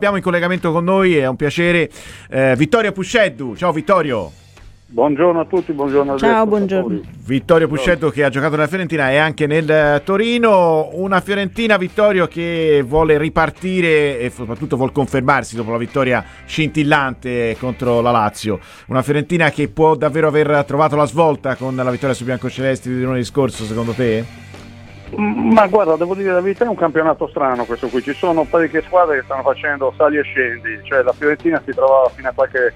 Abbiamo in collegamento con noi, è un piacere, Vittorio Pusceddu. Ciao Vittorio. Buongiorno a tutti, buongiorno a tutti. Ciao, buongiorno. Vittorio Pusceddu che ha giocato nella Fiorentina e anche nel Torino. Una Fiorentina, Vittorio, che vuole ripartire e soprattutto vuol confermarsi dopo la vittoria scintillante contro la Lazio. Una Fiorentina che può davvero aver trovato la svolta con la vittoria sui biancocelesti di lunedì scorso, secondo te? Ma guarda, devo dire la verità, è un campionato strano questo qui, ci sono parecchie squadre che stanno facendo sali e scendi, cioè la Fiorentina si trovava fino a qualche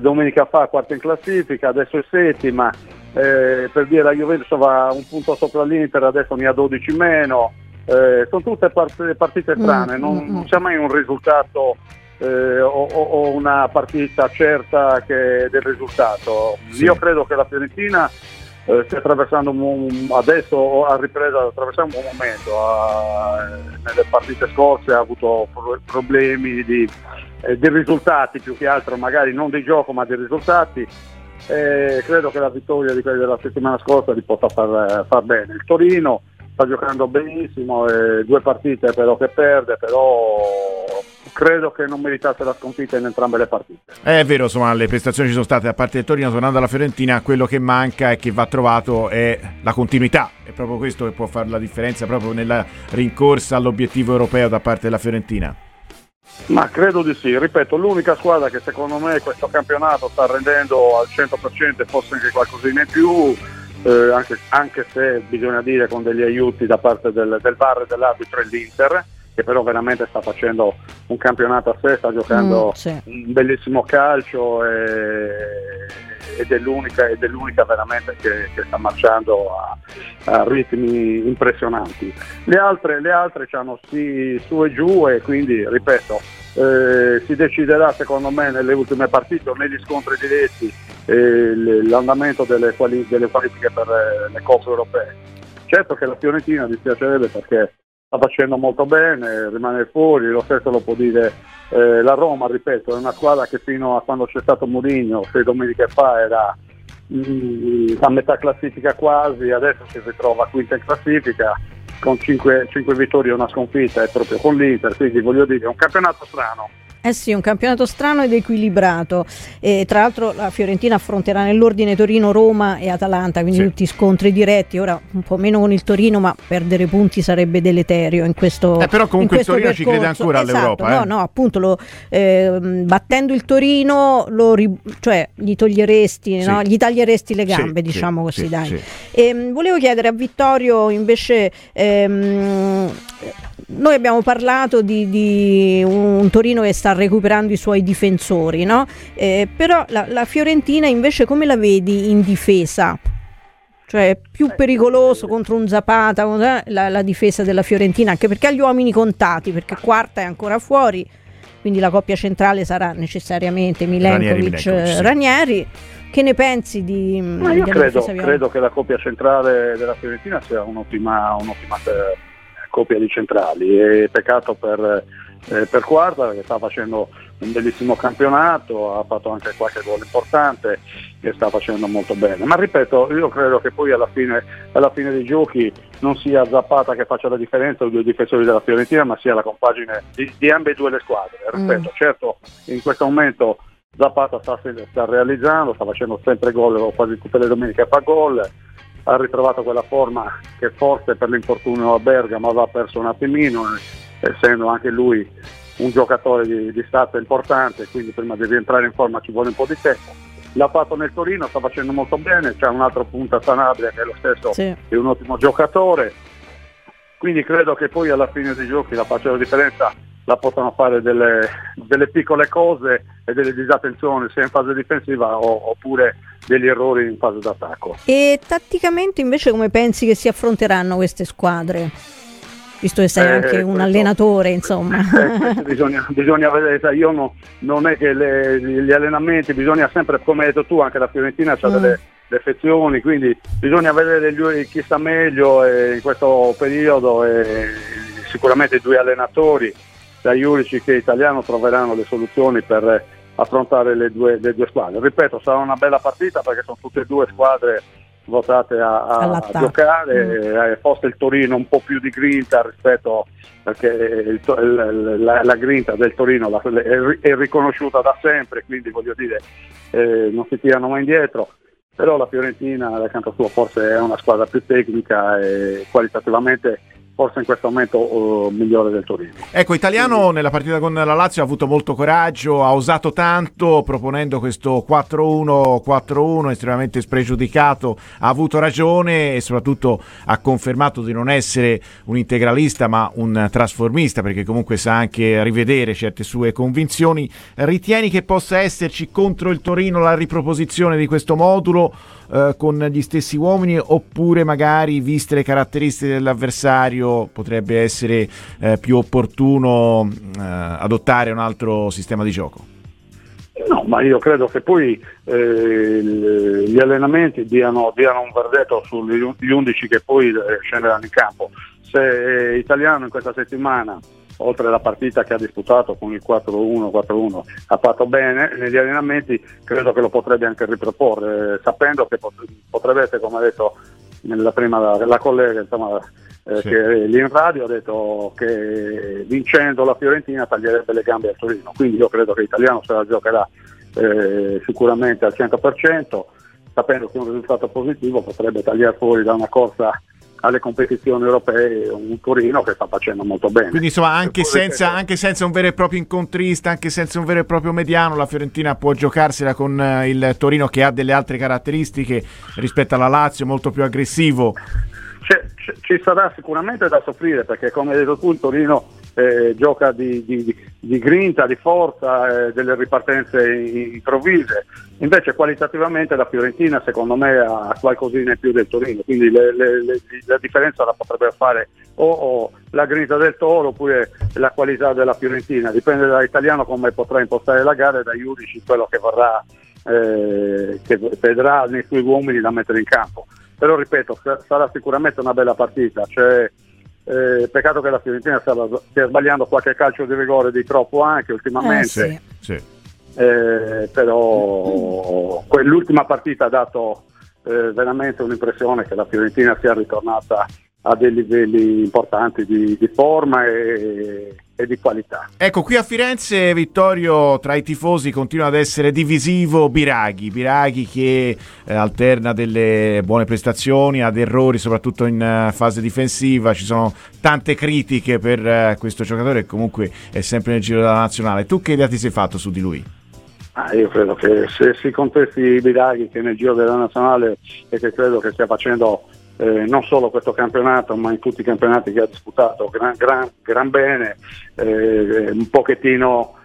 domenica fa quarta in classifica, adesso è settima, per dire la Juventus va un punto sopra l'Inter, adesso ne ha 12 meno, sono tutte partite strane, non c'è mai un risultato o una partita certa che del risultato. Sì. Io credo che la Fiorentina sta attraversando adesso ha ripreso attraversando un momento, nelle partite scorse ha avuto problemi di risultati, più che altro magari non di gioco ma di risultati, credo che la vittoria di quella della settimana scorsa li possa far bene. Il Torino sta giocando benissimo, 2 partite però che perde, però credo che non meritasse la sconfitta in entrambe le partite. È vero, insomma, le prestazioni ci sono state da parte del Torino. Tornando alla Fiorentina, quello che manca e che va trovato è la continuità. È proprio questo che può fare la differenza, proprio nella rincorsa all'obiettivo europeo da parte della Fiorentina. Ma credo di sì, ripeto, l'unica squadra che secondo me questo campionato sta rendendo al 100% e forse anche qualcosina in più, anche se bisogna dire con degli aiuti da parte del VAR e dell'arbitro, e l'Inter, che però veramente sta facendo un campionato a sé, sta giocando un bellissimo calcio ed è l'unica veramente che sta marciando a ritmi impressionanti. Le altre hanno sì su e giù, e quindi ripeto, si deciderà secondo me nelle ultime partite o negli scontri diretti l'andamento delle qualifiche per le coppe europee. Certo che la Fiorentina dispiacerebbe perché sta facendo molto bene, rimane fuori, lo stesso lo può dire la Roma, ripeto, è una squadra che fino a quando c'è stato Mourinho, 6 domeniche fa, era a metà classifica quasi, adesso si ritrova quinta in classifica con 5 vittorie e una sconfitta, è proprio con l'Inter, quindi voglio dire, è un campionato strano. Eh sì, un campionato strano ed equilibrato, e tra l'altro la Fiorentina affronterà nell'ordine Torino, Roma e Atalanta, quindi tutti scontri diretti. Ora un po' meno con il Torino, ma perdere punti sarebbe deleterio in questo però comunque in questo il Torino percorso. Ci crede ancora all'Europa. No, appunto, battendo il Torino gli taglieresti le gambe, diciamo così. Volevo chiedere a Vittorio invece, noi abbiamo parlato di un Torino che sta recuperando i suoi difensori, no? Però la Fiorentina invece come la vedi in difesa? Cioè, più pericoloso contro un Zapata la difesa della Fiorentina, anche perché ha gli uomini contati, perché Quarta è ancora fuori, quindi la coppia centrale sarà necessariamente Milenkovic-Ranieri. Che ne pensi di... Ma io credo che la coppia centrale della Fiorentina sia un'ottima coppia di centrali, e peccato per Quarta, che sta facendo un bellissimo campionato, ha fatto anche qualche gol importante e sta facendo molto bene, ma ripeto, io credo che poi alla fine dei giochi non sia Zapata che faccia la differenza o i 2 difensori della Fiorentina, ma sia la compagine di ambedue le squadre, ripeto. Certo, in questo momento Zapata sta realizzando, sta facendo sempre gol, quasi tutte le domeniche fa gol, ha ritrovato quella forma che forse per l'infortunio a Bergamo aveva perso un attimino, essendo anche lui un giocatore di stazza importante, quindi prima di rientrare in forma ci vuole un po' di tempo. L'ha fatto nel Torino, sta facendo molto bene, c'è un altro punta, Sanabria, che è lo stesso, è un ottimo giocatore, quindi credo che poi alla fine dei giochi la faccia la differenza la possano fare delle piccole cose e delle disattenzioni, sia in fase difensiva oppure degli errori in fase d'attacco. E tatticamente invece come pensi che si affronteranno queste squadre? Visto che sei anche un allenatore, insomma. Bisogna vedere, io non è che gli allenamenti, bisogna sempre, come hai detto tu, anche la Fiorentina ha delle defezioni, quindi bisogna vedere chi sta meglio in questo periodo, e sicuramente i 2 allenatori, da Juric che Italiano, troveranno le soluzioni per affrontare le due squadre. Ripeto, sarà una bella partita perché sono tutte e 2 squadre votate a giocare, forse il Torino un po' più di grinta rispetto, perché la grinta del Torino è riconosciuta da sempre, quindi voglio dire non si tirano mai indietro, però la Fiorentina da canto suo forse è una squadra più tecnica e qualitativamente forse in questo momento migliore del Torino. Ecco, Italiano nella partita con la Lazio ha avuto molto coraggio, ha osato tanto proponendo questo 4-1-4-1 estremamente spregiudicato, ha avuto ragione e soprattutto ha confermato di non essere un integralista ma un trasformista, perché comunque sa anche rivedere certe sue convinzioni. Ritieni che possa esserci contro il Torino la riproposizione di questo modulo con gli stessi uomini, oppure magari, viste le caratteristiche dell'avversario, potrebbe essere più opportuno adottare un altro sistema di gioco? No, ma io credo che poi gli allenamenti diano un verdetto sugli 11 che poi scenderanno in campo. Se Italiano in questa settimana, oltre alla partita che ha disputato con il 4-1-4-1, ha fatto bene negli allenamenti, credo che lo potrebbe anche riproporre, sapendo che potrebbe essere, come ha detto nella prima la collega, insomma, che lì in radio ha detto che vincendo la Fiorentina taglierebbe le gambe al Torino, quindi io credo che l'Italiano se la giocherà sicuramente al 100%, sapendo che un risultato positivo potrebbe tagliare fuori da una corsa alle competizioni europee un Torino che sta facendo molto bene. Quindi insomma anche senza un vero e proprio incontrista, anche senza un vero e proprio mediano, la Fiorentina può giocarsela con il Torino, che ha delle altre caratteristiche rispetto alla Lazio, molto più aggressivo. Ci sarà sicuramente da soffrire, perché come hai detto tu il Torino gioca di grinta, di forza, delle ripartenze improvvise, invece qualitativamente la Fiorentina secondo me ha qualcosina in più del Torino, quindi la differenza la potrebbe fare o la grinta del Toro oppure la qualità della Fiorentina, dipende dall'Italiano come potrà impostare la gara e dagli giudici quello che vorrà, che vedrà nei suoi uomini da mettere in campo. Però ripeto, sarà sicuramente una bella partita, peccato che la Fiorentina stia sbagliando qualche calcio di rigore di troppo anche ultimamente, però l'ultima partita ha dato veramente un'impressione che la Fiorentina sia ritornata a dei livelli importanti di forma e di qualità. Ecco, qui a Firenze, Vittorio, tra i tifosi continua ad essere divisivo Biraghi che alterna delle buone prestazioni ad errori, soprattutto in fase difensiva. Ci sono tante critiche per questo giocatore che comunque è sempre nel giro della nazionale. Tu che idea ti sei fatto su di lui? Io credo che se si contesti Biraghi, che è nel giro della nazionale e che credo che stia facendo non solo questo campionato ma in tutti i campionati che ha disputato gran bene, un po' cattivo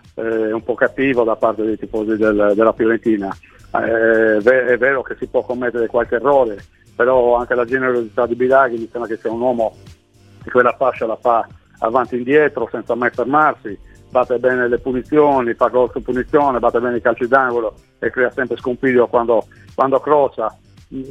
da parte dei tifosi della Fiorentina. È vero che si può commettere qualche errore, però anche la generosità di Biraghi mi sembra che sia un uomo che quella fascia la fa avanti e indietro senza mai fermarsi, batte bene le punizioni, fa gol su punizione, batte bene i calci d'angolo e crea sempre scompiglio quando crocia.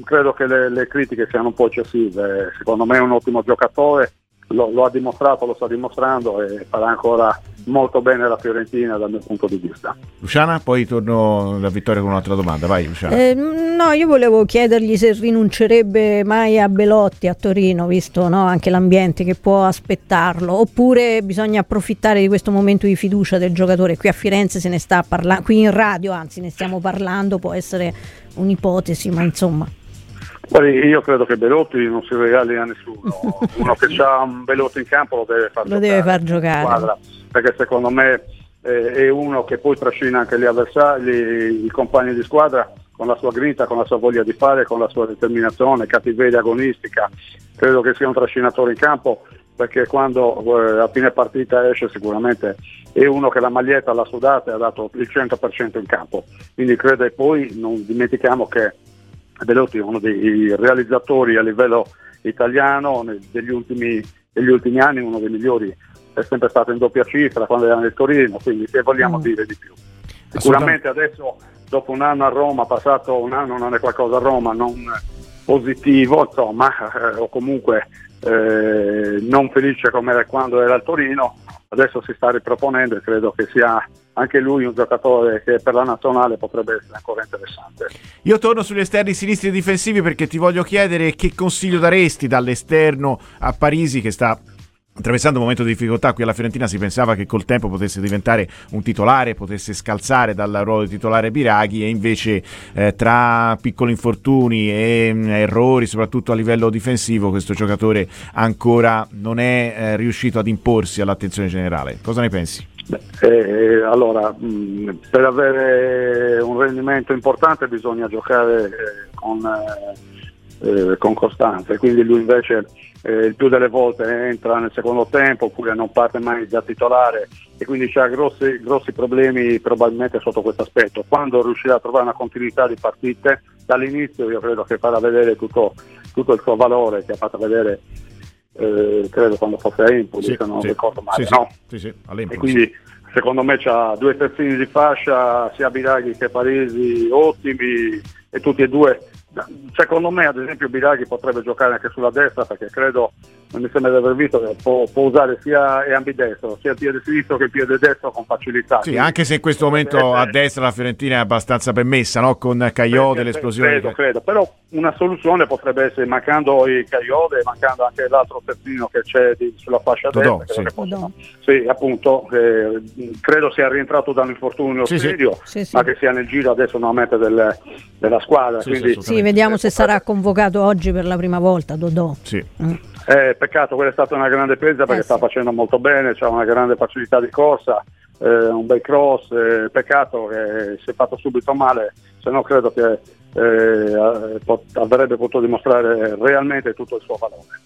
Credo che le critiche siano un po' eccessive, secondo me è un ottimo giocatore, lo ha dimostrato, lo sta dimostrando e farà ancora molto bene la Fiorentina dal mio punto di vista. Luciana, poi torno da Vittorio con un'altra domanda, vai Luciana. No, io volevo chiedergli se rinuncerebbe mai a Belotti a Torino, visto anche l'ambiente che può aspettarlo, oppure bisogna approfittare di questo momento di fiducia del giocatore. Qui a Firenze se ne sta parlando, qui in radio anzi ne stiamo parlando, può essere un'ipotesi ma insomma. Io credo che Belotti non si regali a nessuno, uno che ha un Belotti in campo lo deve far giocare. Squadra, perché secondo me è uno che poi trascina anche gli avversari, i compagni di squadra, con la sua grinta, con la sua voglia di fare, con la sua determinazione, cattiveria agonistica. Credo che sia un trascinatore in campo, perché quando a fine partita esce sicuramente è uno che la maglietta l'ha sudata e ha dato il 100% in campo, quindi credo. E poi non dimentichiamo che Belotti è uno dei realizzatori a livello italiano degli ultimi anni, uno dei migliori, è sempre stato in doppia cifra quando era nel Torino, quindi che vogliamo dire di più. Sicuramente adesso, dopo un anno a Roma, passato un anno non è qualcosa a Roma, non positivo insomma, o comunque non felice come era quando era al Torino, adesso si sta riproponendo e credo che sia anche lui un giocatore che per la nazionale potrebbe essere ancora interessante. Io torno sugli esterni sinistri difensivi perché ti voglio chiedere che consiglio daresti dall'esterno a Parisi, che sta attraversando un momento di difficoltà. Qui alla Fiorentina si pensava che col tempo potesse diventare un titolare, potesse scalzare dal ruolo di titolare Biraghi, e invece tra piccoli infortuni e errori soprattutto a livello difensivo questo giocatore ancora non è riuscito ad imporsi all'attenzione generale. Cosa ne pensi? Allora, per avere un rendimento importante bisogna giocare con costanza, quindi lui invece il più delle volte entra nel secondo tempo oppure non parte mai da titolare, e quindi ha grossi problemi probabilmente sotto questo aspetto. Quando riuscirà a trovare una continuità di partite dall'inizio, io credo che farà vedere tutto il suo valore che ha fatto vedere credo quando fosse a Empoli, se non ricordo male, no? E quindi secondo me c'ha due terzini di fascia, sia Biraghi che Parisi, ottimi, e tutti e due. Secondo me ad esempio Biraghi potrebbe giocare anche sulla destra, perché credo, non mi sembra di aver visto, che può usare sia ambidestro, sia il piede sinistro che il piede destro con facilità. Sì, anche se in questo momento a destra la Fiorentina è abbastanza ben messa, no? Con Kayode, l'esplosione. Credo, però una soluzione potrebbe essere, mancando i Kayode, mancando anche l'altro terzino che c'è sulla fascia Dodò, destra. Credo sia rientrato da un infortunio serio, ma che sia nel giro adesso nuovamente della squadra. Quindi vediamo se sarà convocato oggi per la prima volta Dodò. Peccato, quella è stata una grande presa perché sta facendo molto bene, c'ha una grande facilità di corsa, un bel cross, peccato che si è fatto subito male, se no credo che avrebbe potuto dimostrare realmente tutto il suo valore.